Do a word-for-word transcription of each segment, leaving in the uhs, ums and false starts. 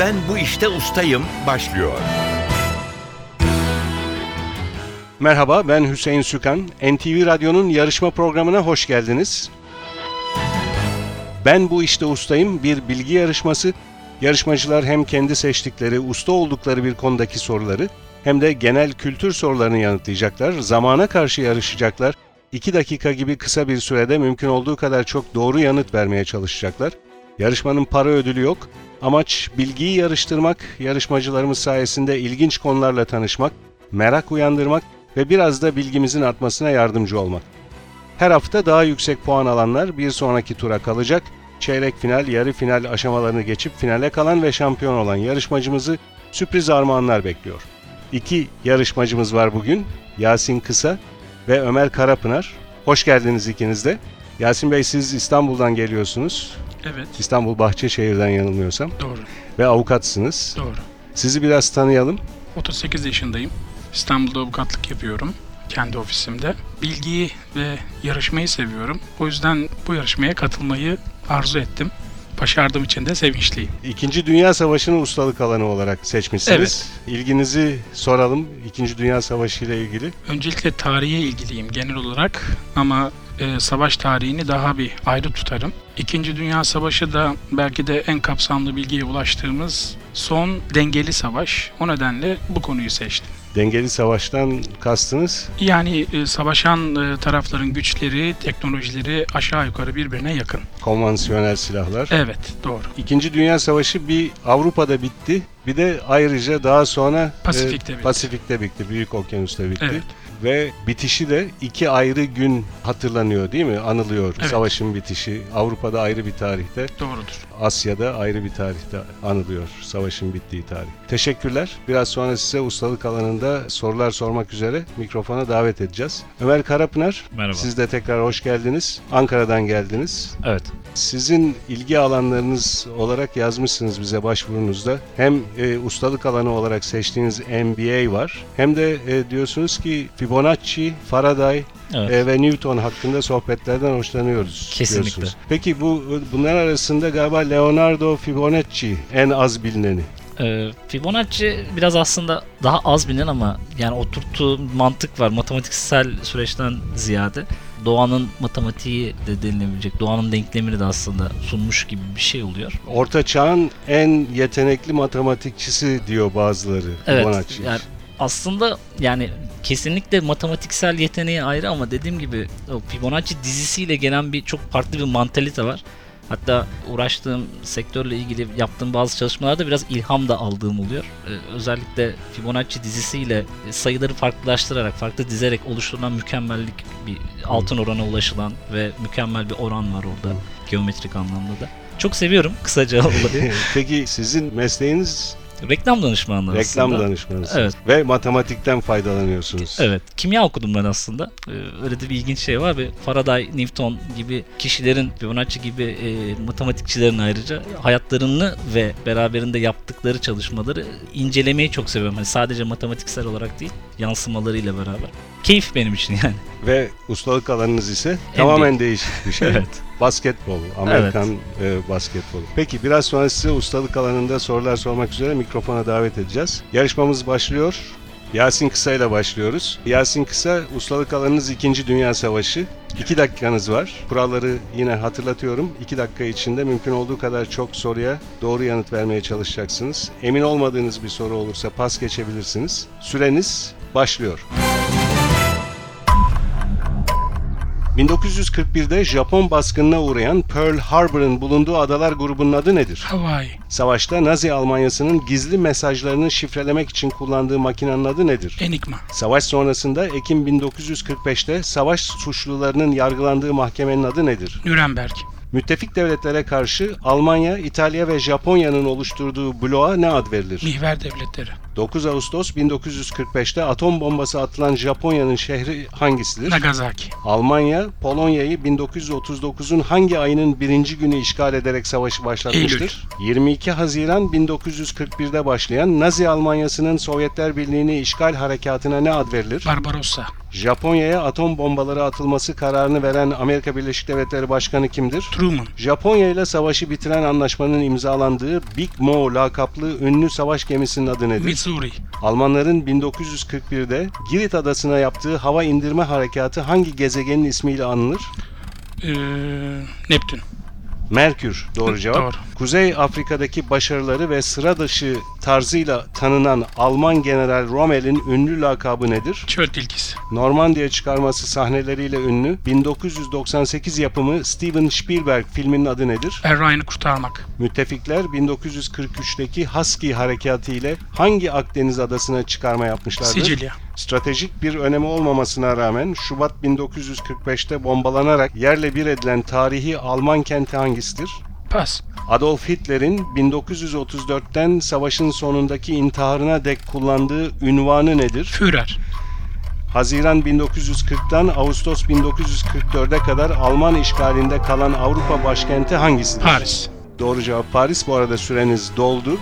Ben Bu İşte Ustayım başlıyor. Merhaba, ben Hüseyin Sükan. N T V Radyo'nun yarışma programına hoş geldiniz. Ben Bu İşte Ustayım bir bilgi yarışması. Yarışmacılar hem kendi seçtikleri, usta oldukları bir konudaki soruları hem de genel kültür sorularını yanıtlayacaklar. Zamana karşı yarışacaklar. iki dakika gibi kısa bir sürede mümkün olduğu kadar çok doğru yanıt vermeye çalışacaklar. Yarışmanın para ödülü yok. Amaç bilgiyi yarıştırmak, yarışmacılarımız sayesinde ilginç konularla tanışmak, merak uyandırmak ve biraz da bilgimizin artmasına yardımcı olmak. Her hafta daha yüksek puan alanlar bir sonraki tura kalacak. Çeyrek final, yarı final aşamalarını geçip finale kalan ve şampiyon olan yarışmacımızı sürpriz armağanlar bekliyor. İki yarışmacımız var bugün. Yasin Kısa ve Ömer Karapınar. Hoş geldiniz ikiniz de. Yasin Bey, siz İstanbul'dan geliyorsunuz. Evet. İstanbul Bahçeşehir'den yanılmıyorsam. Doğru. Ve avukatsınız. Doğru. Sizi biraz tanıyalım. otuz sekiz yaşındayım. İstanbul'da avukatlık yapıyorum. Kendi ofisimde. Bilgiyi ve yarışmayı seviyorum. O yüzden bu yarışmaya katılmayı arzu ettim. Başardığım için de sevinçliyim. İkinci Dünya Savaşı'nın ustalık alanı olarak seçmişsiniz. Evet. İlginizi soralım İkinci Dünya Savaşı ile ilgili. Öncelikle tarihe ilgiliyim genel olarak ama e, savaş tarihini daha bir ayrı tutarım. İkinci Dünya Savaşı da belki de en kapsamlı bilgiye ulaştığımız son dengeli savaş. O nedenle bu konuyu seçtim. Dengeli savaştan kastınız? Yani e, savaşan e, tarafların güçleri, teknolojileri aşağı yukarı birbirine yakın. Konvansiyonel silahlar. Evet, doğru. İkinci Dünya Savaşı bir Avrupa'da bitti, bir de ayrıca daha sonra Pasifik'te, e, bitti. Pasifik'te bitti, Büyük Okyanus'ta bitti. Evet. Ve bitişi de iki ayrı gün hatırlanıyor değil mi? Anılıyor, evet. Savaşın bitişi. Avrupa'da ayrı bir tarihte. Doğrudur. Asya'da ayrı bir tarihte anılıyor savaşın bittiği tarih. Teşekkürler. Biraz sonra size ustalık alanında sorular sormak üzere mikrofona davet edeceğiz. Ömer Karapınar, merhaba. Siz de tekrar hoş geldiniz. Ankara'dan geldiniz. Evet. Sizin ilgi alanlarınız olarak yazmışsınız bize başvurunuzda. Hem e, ustalık alanı olarak seçtiğiniz M B A var. Hem de e, diyorsunuz ki Fibonacci, Faraday, evet, e, ve Newton hakkında sohbetlerden hoşlanıyoruz. Kesinlikle. Diyorsunuz. Peki bu bunlar arasında galiba Leonardo Fibonacci en az bilineni. Ee, Fibonacci biraz aslında daha az bilinen ama yani oturttuğu mantık var. Matematiksel süreçten ziyade doğanın matematiği de denilebilecek, doğanın denklemini de aslında sunmuş gibi bir şey oluyor. Orta çağın en yetenekli matematikçisi diyor bazıları. Evet. Fibonacci. Yani aslında yani kesinlikle matematiksel yeteneği ayrı ama dediğim gibi Fibonacci dizisiyle gelen bir çok farklı bir mantalite var. Hatta uğraştığım sektörle ilgili yaptığım bazı çalışmalarda biraz ilham da aldığım oluyor. Ee, özellikle Fibonacci dizisiyle sayıları farklılaştırarak, farklı dizerek oluşturulan mükemmellik, bir altın orana ulaşılan ve mükemmel bir oran var orada geometrik anlamda da. Çok seviyorum kısaca olayı. Peki sizin mesleğiniz? Reklam danışmanlığı aslında. Reklam danışmanlığı. Evet. Ve matematikten faydalanıyorsunuz. Evet. Kimya okudum ben aslında. Ee, öyle de bir ilginç şey var. Ve Faraday, Newton gibi kişilerin, Fibonacci gibi e, matematikçilerin ayrıca hayatlarını ve beraberinde yaptıkları çalışmaları incelemeyi çok seviyorum. Yani sadece matematiksel olarak değil, yansımalarıyla beraber. Keyif benim için yani. Ve ustalık alanınız ise en tamamen değil. değişik bir şey. Evet. Basketbol, Amerikan, evet, e, basketbolu. Peki biraz sonra size ustalık alanında sorular sormak üzere mikrofona davet edeceğiz. Yarışmamız başlıyor. Yasin Kısa ile başlıyoruz. Yasin Kısa, ustalık alanınız İkinci Dünya Savaşı. İki dakikanız var. Kuralları yine hatırlatıyorum. İki dakika içinde mümkün olduğu kadar çok soruya doğru yanıt vermeye çalışacaksınız. Emin olmadığınız bir soru olursa pas geçebilirsiniz. Süreniz başlıyor. bin dokuz yüz kırk bir'de Japon baskınına uğrayan Pearl Harbor'ın bulunduğu adalar grubunun adı nedir? Hawaii. Savaşta Nazi Almanyası'nın gizli mesajlarını şifrelemek için kullandığı makinenin adı nedir? Enigma. Savaş sonrasında Ekim bin dokuz yüz kırk beş'te savaş suçlularının yargılandığı mahkemenin adı nedir? Nuremberg. Müttefik devletlere karşı Almanya, İtalya ve Japonya'nın oluşturduğu bloğa ne ad verilir? Mihver devletleri. dokuz Ağustos bin dokuz yüz kırk beş'te atom bombası atılan Japonya'nın şehri hangisidir? Nagasaki. Almanya, Polonya'yı bin dokuz yüz otuz dokuz'un hangi ayının birinci günü işgal ederek savaşı başlatmıştır? Eylül. yirmi iki Haziran bin dokuz yüz kırk bir'de başlayan Nazi Almanyası'nın Sovyetler Birliği'ni işgal harekatına ne ad verilir? Barbarossa. Japonya'ya atom bombaları atılması kararını veren Amerika Birleşik Devletleri Başkanı kimdir? Truman. Japonya ile savaşı bitiren anlaşmanın imzalandığı Big Mo lakaplı ünlü savaş gemisinin adı nedir? Missouri. Almanların bin dokuz yüz kırk birde Girit Adası'na yaptığı hava indirme harekatı hangi gezegenin ismiyle anılır? Ee, Neptün. Merkür. Doğru cevap. Doğru. Kuzey Afrika'daki başarıları ve sıra dışı tarzıyla tanınan Alman General Rommel'in ünlü lakabı nedir? Çöl tilkisi. Normandiya çıkarması sahneleriyle ünlü bin dokuz yüz doksan sekiz yapımı Steven Spielberg filminin adı nedir? Er Ryan'ı kurtarmak. Müttefikler bin dokuz yüz kırk üçteki Husky harekatı ile hangi Akdeniz adasına çıkarma yapmışlardır? Sicilya. Stratejik bir önemi olmamasına rağmen Şubat bin dokuz yüz kırk beşte bombalanarak yerle bir edilen tarihi Alman kenti hangisidir? Pas. Adolf Hitler'in bin dokuz yüz otuz dörtten savaşın sonundaki intiharına dek kullandığı ünvanı nedir? Führer. Haziran bin dokuz yüz kırktan Ağustos bin dokuz yüz kırk dörde kadar Alman işgalinde kalan Avrupa başkenti hangisidir? Paris. Doğru cevap Paris. Bu arada süreniz doldu.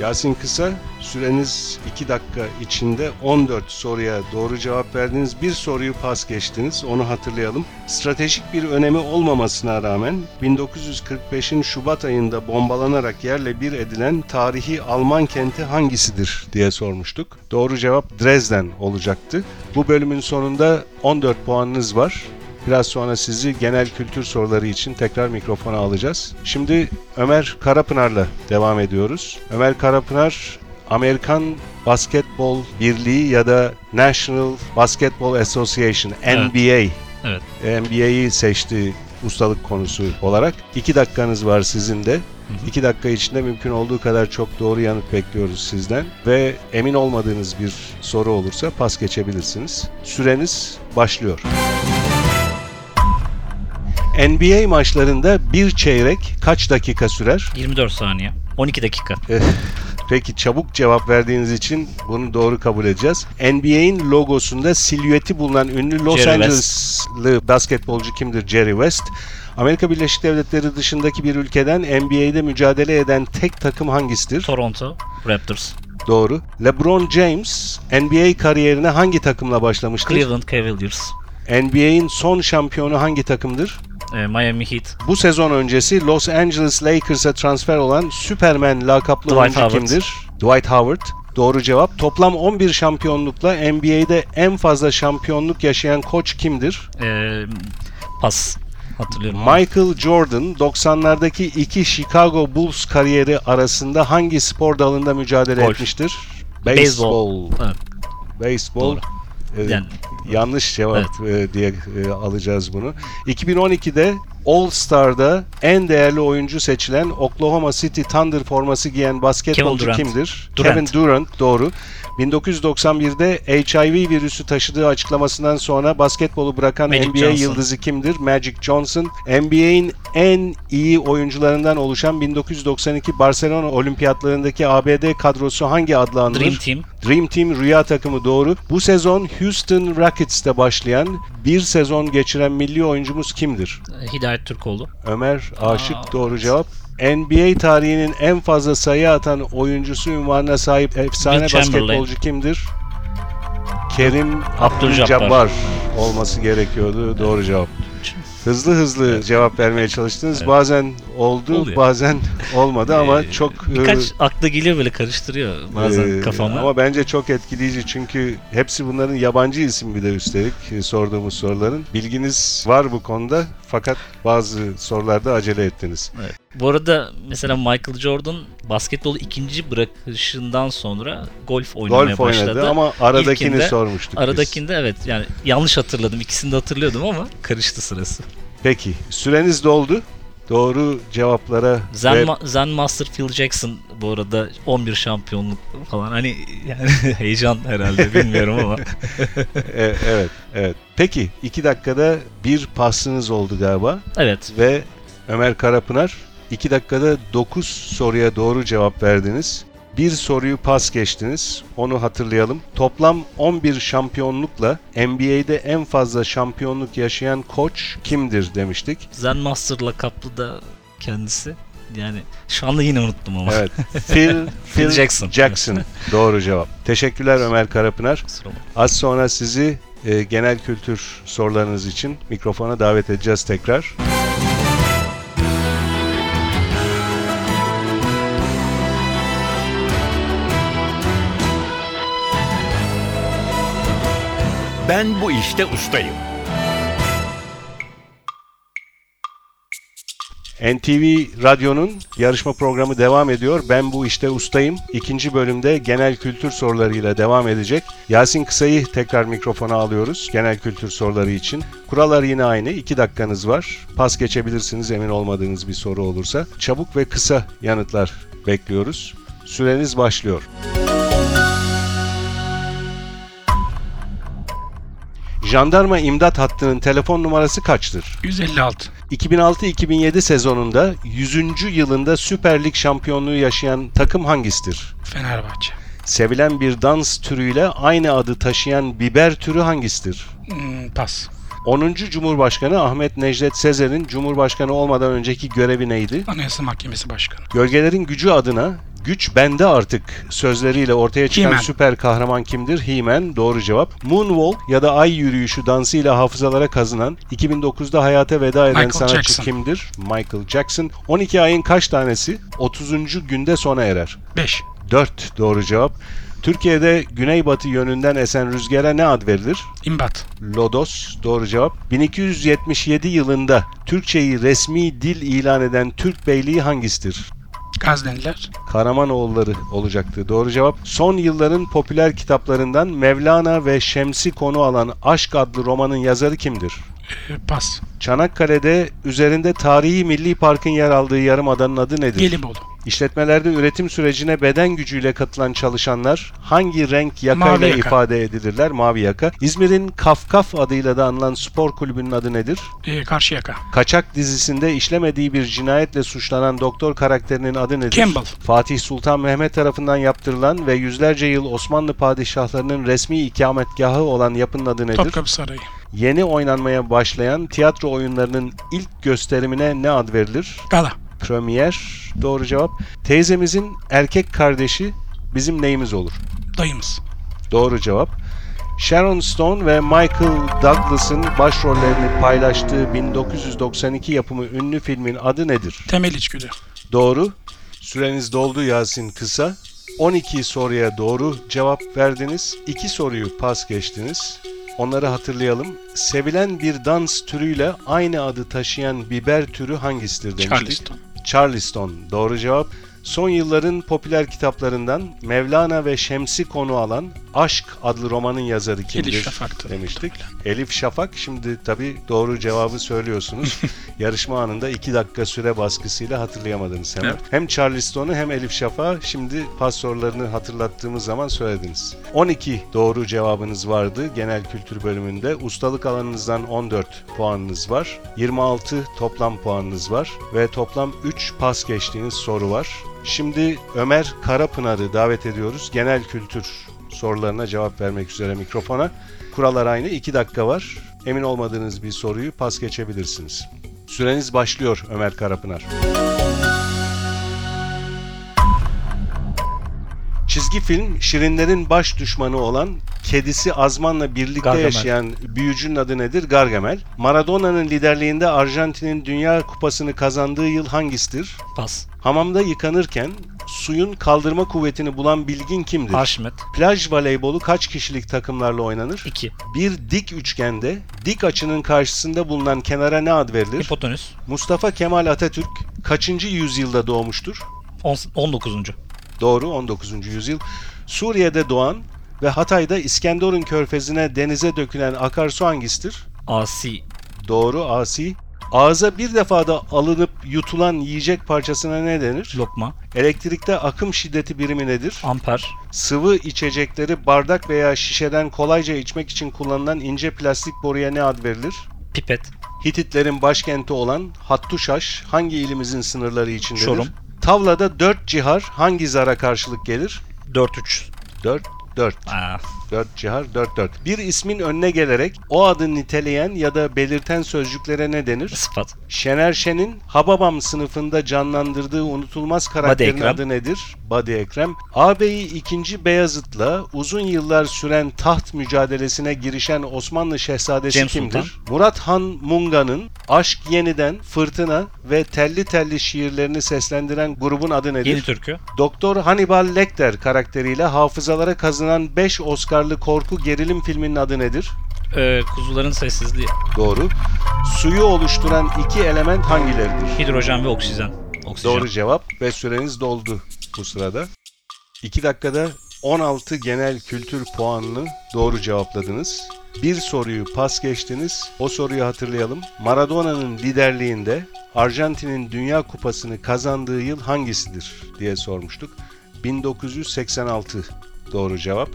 Yasin Kısa, süreniz iki dakika içinde on dört soruya doğru cevap verdiniz. Bir soruyu pas geçtiniz, onu hatırlayalım. Stratejik bir önemi olmamasına rağmen bin dokuz yüz kırk beşin Şubat ayında bombalanarak yerle bir edilen tarihi Alman kenti hangisidir diye sormuştuk. Doğru cevap Dresden olacaktı. Bu bölümün sonunda on dört puanınız var. Biraz sonra sizi genel kültür soruları için tekrar mikrofona alacağız. Şimdi Ömer Karapınar'la devam ediyoruz. Ömer Karapınar, Amerikan Basketbol Birliği ya da National Basketball Association, N B A. Evet. Evet. N B A'yi seçti ustalık konusu olarak. İki dakikanız var sizin de. İki dakika içinde mümkün olduğu kadar çok doğru yanıt bekliyoruz sizden ve emin olmadığınız bir soru olursa pas geçebilirsiniz. Süreniz başlıyor. N B A maçlarında bir çeyrek kaç dakika sürer? yirmi dört saniye. on iki dakika. Peki çabuk cevap verdiğiniz için bunu doğru kabul edeceğiz. N B A'in logosunda silüeti bulunan ünlü Los Jerry Angeles'lı West. basketbolcu kimdir? Jerry West. Amerika Birleşik Devletleri dışındaki bir ülkeden N B A'de mücadele eden tek takım hangisidir? Toronto Raptors. Doğru. LeBron James N B A kariyerine hangi takımla başlamıştır? Cleveland Cavaliers. N B A'in son şampiyonu hangi takımdır? Miami Heat. Bu sezon öncesi Los Angeles Lakers'a transfer olan Superman lakaplı oyuncu kimdir? Dwight Howard. Doğru cevap. Toplam on bir şampiyonlukla N B A'de en fazla şampiyonluk yaşayan koç kimdir? Ee, pas. Hatırlıyorum. Michael Jordan doksanlardaki iki Chicago Bulls kariyeri arasında hangi spor dalında mücadele Golf. etmiştir? Baseball. Baseball. Baseball. Evet. Yani, yanlış cevap evet. diye alacağız bunu. iki bin on ikide All Star'da en değerli oyuncu seçilen Oklahoma City Thunder forması giyen basketbolcu Kevin kimdir? Durant. Kevin Durant. Doğru. bin dokuz yüz doksan birde H I V virüsü taşıdığı açıklamasından sonra basketbolu bırakan Magic N B A Johnson. yıldızı kimdir? Magic Johnson. N B A'in en iyi oyuncularından oluşan bin dokuz yüz doksan iki Barcelona Olimpiyatlarındaki A B D kadrosu hangi adla anılır? Dream Team. Dream Team rüya takımı doğru. Bu sezon Houston Rockets'te başlayan bir sezon geçiren milli oyuncumuz kimdir? Hidayet Türkoğlu. Ömer Aşık. Aa, doğru cevap. N B A tarihinin en fazla sayı atan oyuncusu unvanına sahip efsane basketbolcu kimdir? Kerim Abdul-Jabbar olması gerekiyordu. Doğru cevap. Hızlı hızlı cevap vermeye çalıştınız. Evet. Bazen oldu, Oluyor. bazen olmadı ama ee, çok... Birkaç akla geliyor böyle karıştırıyor bazen e, kafamı. Ama bence çok etkileyici çünkü hepsi bunların yabancı isim bir de üstelik sorduğumuz soruların. Bilginiz var bu konuda fakat bazı sorularda acele ettiniz. Evet. Bu arada mesela Michael Jordan basketbolu ikinci bırakışından sonra golf oynamaya golf başladı. Golf oynadı ama aradakini İlkinde, sormuştuk aradakinde biz. Evet yani yanlış hatırladım. İkisini de hatırlıyordum ama karıştı sırası. Peki süreniz doldu. Doğru cevaplara... Zen, ve... Ma- Zen Master Phil Jackson bu arada on bir şampiyonluk falan hani yani heyecan herhalde bilmiyorum ama. Evet, evet. Peki iki dakikada bir pasınız oldu galiba. Evet. Ve Ömer Karapınar... iki dakikada dokuz soruya doğru cevap verdiniz. Bir soruyu pas geçtiniz. Onu hatırlayalım. Toplam on bir şampiyonlukla N B A'de en fazla şampiyonluk yaşayan koç kimdir demiştik. Zen Master lakaplı da kendisi. Yani şu anda yine unuttum ama. Evet. Phil, Phil Jackson. Jackson. Doğru cevap. Teşekkürler Ömer Karapınar. Az sonra sizi e, genel kültür sorularınız için mikrofona davet edeceğiz tekrar. Ben bu işte ustayım. N T V Radyo'nun yarışma programı devam ediyor. Ben bu işte ustayım. İkinci bölümde genel kültür sorularıyla devam edecek. Yasin Kısa'yı tekrar mikrofona alıyoruz genel kültür soruları için. Kurallar yine aynı. İki dakikanız var. Pas geçebilirsiniz emin olmadığınız bir soru olursa. Çabuk ve kısa yanıtlar bekliyoruz. Süreniz başlıyor. Jandarma İmdat Hattı'nın telefon numarası kaçtır? yüz elli altı. iki bin altı iki bin yedi sezonunda yüzüncü yılında Süper Lig şampiyonluğu yaşayan takım hangisidir? Fenerbahçe. Sevilen bir dans türüyle aynı adı taşıyan biber türü hangisidir? Hmm, pas. onuncu Cumhurbaşkanı Ahmet Necdet Sezer'in Cumhurbaşkanı olmadan önceki görevi neydi? Anayasa Mahkemesi Başkanı. Gölgelerin Gücü adına Güç Bende Artık sözleriyle ortaya çıkan He-Man. Süper kahraman kimdir? He-Man. Doğru cevap. Moonwalk ya da ay yürüyüşü dansıyla hafızalara kazınan, iki bin dokuzda hayata veda eden Michael sanatçı Jackson. Kimdir? Michael Jackson. on iki ayın kaç tanesi otuzuncu günde sona erer? beş. dört. Doğru cevap. Türkiye'de güneybatı yönünden esen rüzgara ne ad verilir? İmbat. Lodos. Doğru cevap. bin iki yüz yetmiş yedi yılında Türkçeyi resmi dil ilan eden Türk Beyliği hangisidir? Gazneliler. Karamanoğulları olacaktı. Doğru cevap. Son yılların popüler kitaplarından Mevlana ve Şems'i konu alan Aşk adlı romanın yazarı kimdir? Pas. Çanakkale'de üzerinde tarihi milli parkın yer aldığı yarımadanın adı nedir? Gelibolu. İşletmelerde üretim sürecine beden gücüyle katılan çalışanlar hangi renk yakayla yaka. ifade edilirler? Mavi yaka. İzmir'in Kafkaf adıyla da anılan spor kulübünün adı nedir? Ee, Karşıyaka. Kaçak dizisinde işlemediği bir cinayetle suçlanan doktor karakterinin adı nedir? Campbell. Fatih Sultan Mehmet tarafından yaptırılan ve yüzlerce yıl Osmanlı padişahlarının resmi ikametgahı olan yapının adı nedir? Topkapı Sarayı. Yeni oynanmaya başlayan tiyatro oyunlarının ilk gösterimine ne ad verilir? Gala. Premier. Doğru cevap. Teyzemizin erkek kardeşi bizim neyimiz olur? Dayımız. Doğru cevap. Sharon Stone ve Michael Douglas'ın başrollerini paylaştığı bin dokuz yüz doksan iki yapımı ünlü filmin adı nedir? Temel İçgüdü. Doğru. Süreniz doldu Yasin Kısa. on iki soruya doğru cevap verdiniz. iki soruyu pas geçtiniz. Onları hatırlayalım. Sevilen bir dans türüyle aynı adı taşıyan biber türü hangisidir demiştik? Charleston. Charleston. Doğru cevap. Son yılların popüler kitaplarından Mevlana ve Şems'i konu alan Aşk adlı romanın yazarı kimdir? Elif Şafak'tır demiştik. Elif Şafak. Şimdi tabii doğru cevabı söylüyorsunuz. Yarışma anında iki dakika süre baskısıyla hatırlayamadınız hemen. Evet. Hem Charleston'u hem Elif Şafak'ı şimdi pas sorularını hatırlattığımız zaman söylediniz. on iki doğru cevabınız vardı genel kültür bölümünde. Ustalık alanınızdan on dört puanınız var. yirmi altı toplam puanınız var ve toplam üç pas geçtiğiniz soru var. Şimdi Ömer Karapınar'ı davet ediyoruz. Genel kültür sorularına cevap vermek üzere mikrofona. Kurallar aynı. iki dakika var. Emin olmadığınız bir soruyu pas geçebilirsiniz. Süreniz başlıyor Ömer Karapınar. Çizgi film Şirinlerin baş düşmanı olan kedisi Azman'la birlikte Gargamel. Yaşayan büyücünün adı nedir? Gargamel. Maradona'nın liderliğinde Arjantin'in Dünya Kupası'nı kazandığı yıl hangisidir? Pas. Hamamda yıkanırken suyun kaldırma kuvvetini bulan bilgin kimdir? Haşmet. Plaj voleybolu kaç kişilik takımlarla oynanır? iki. Bir dik üçgende dik açının karşısında bulunan kenara ne ad verilir? Hipotenüs. Mustafa Kemal Atatürk kaçıncı yüzyılda doğmuştur? on dokuzuncu. Doğru, on dokuzuncu yüzyıl. Suriye'de doğan ve Hatay'da İskenderun körfezine denize dökülen akarsu hangisidir? Asi. Doğru, Asi. Ağza bir defada alınıp yutulan yiyecek parçasına ne denir? Lokma. Elektrikte akım şiddeti birimi nedir? Amper. Sıvı içecekleri bardak veya şişeden kolayca içmek için kullanılan ince plastik boruya ne ad verilir? Pipet. Hititlerin başkenti olan Hattuşaş hangi ilimizin sınırları içindedir? Çorum. Tavlada dört cihar hangi zara karşılık gelir? dört üç. dört Dört. Ah. Dört cihar, dört dört. Bir ismin önüne gelerek o adı niteleyen ya da belirten sözcüklere ne denir? Sıfat. Şener Şen'in Hababam sınıfında canlandırdığı unutulmaz karakterin adı nedir? Badi Ekrem. Ağabeyi ikinci. Beyazıt'la uzun yıllar süren taht mücadelesine girişen Osmanlı şehzadesi Cem kimdir? Sultan. Murat Han Munga'nın Aşk Yeniden, Fırtına ve Telli Telli şiirlerini seslendiren grubun adı nedir? Yeni Türkü. Doktor Hannibal Lecter karakteriyle hafızalara kazınan beş Oscar'lı korku gerilim filminin adı nedir? Ee, kuzuların Sessizliği. Doğru. Suyu oluşturan iki element hangileridir? Hidrojen ve oksijen. oksijen. Doğru cevap ve süreniz doldu bu sırada. iki dakikada on altı genel kültür puanını doğru cevapladınız. Bir soruyu pas geçtiniz. O soruyu hatırlayalım. Maradona'nın liderliğinde Arjantin'in Dünya Kupası'nı kazandığı yıl hangisidir diye sormuştuk. bin dokuz yüz seksen altı doğru cevap.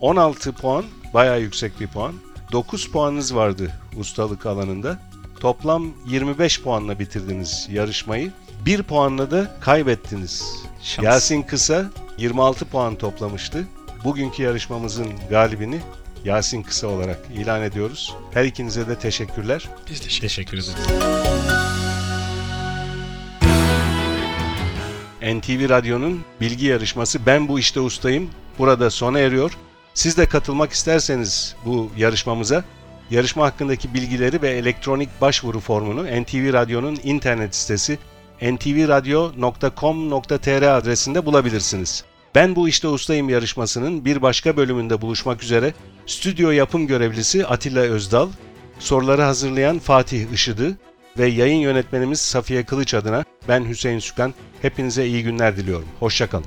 on altı puan, bayağı yüksek bir puan. dokuz puanınız vardı ustalık alanında. Toplam yirmi beş puanla bitirdiniz yarışmayı. bir puanla da kaybettiniz. Şans. Yasin Kısa yirmi altı puan toplamıştı. Bugünkü yarışmamızın galibini Yasin Kısa olarak ilan ediyoruz. Her ikinize de teşekkürler. Biz teşekkür, teşekkür ederiz. N T V Radyo'nun bilgi yarışması Ben Bu İşte Ustayım burada sona eriyor. Siz de katılmak isterseniz bu yarışmamıza, yarışma hakkındaki bilgileri ve elektronik başvuru formunu N T V Radyo'nun internet sitesi en ti vi radyo nokta com nokta tr adresinde bulabilirsiniz. Ben Bu İşte Ustayım yarışmasının bir başka bölümünde buluşmak üzere stüdyo yapım görevlisi Atilla Özdal, soruları hazırlayan Fatih Işıdı ve yayın yönetmenimiz Safiye Kılıç adına ben Hüseyin Sükan, hepinize iyi günler diliyorum. Hoşça kalın.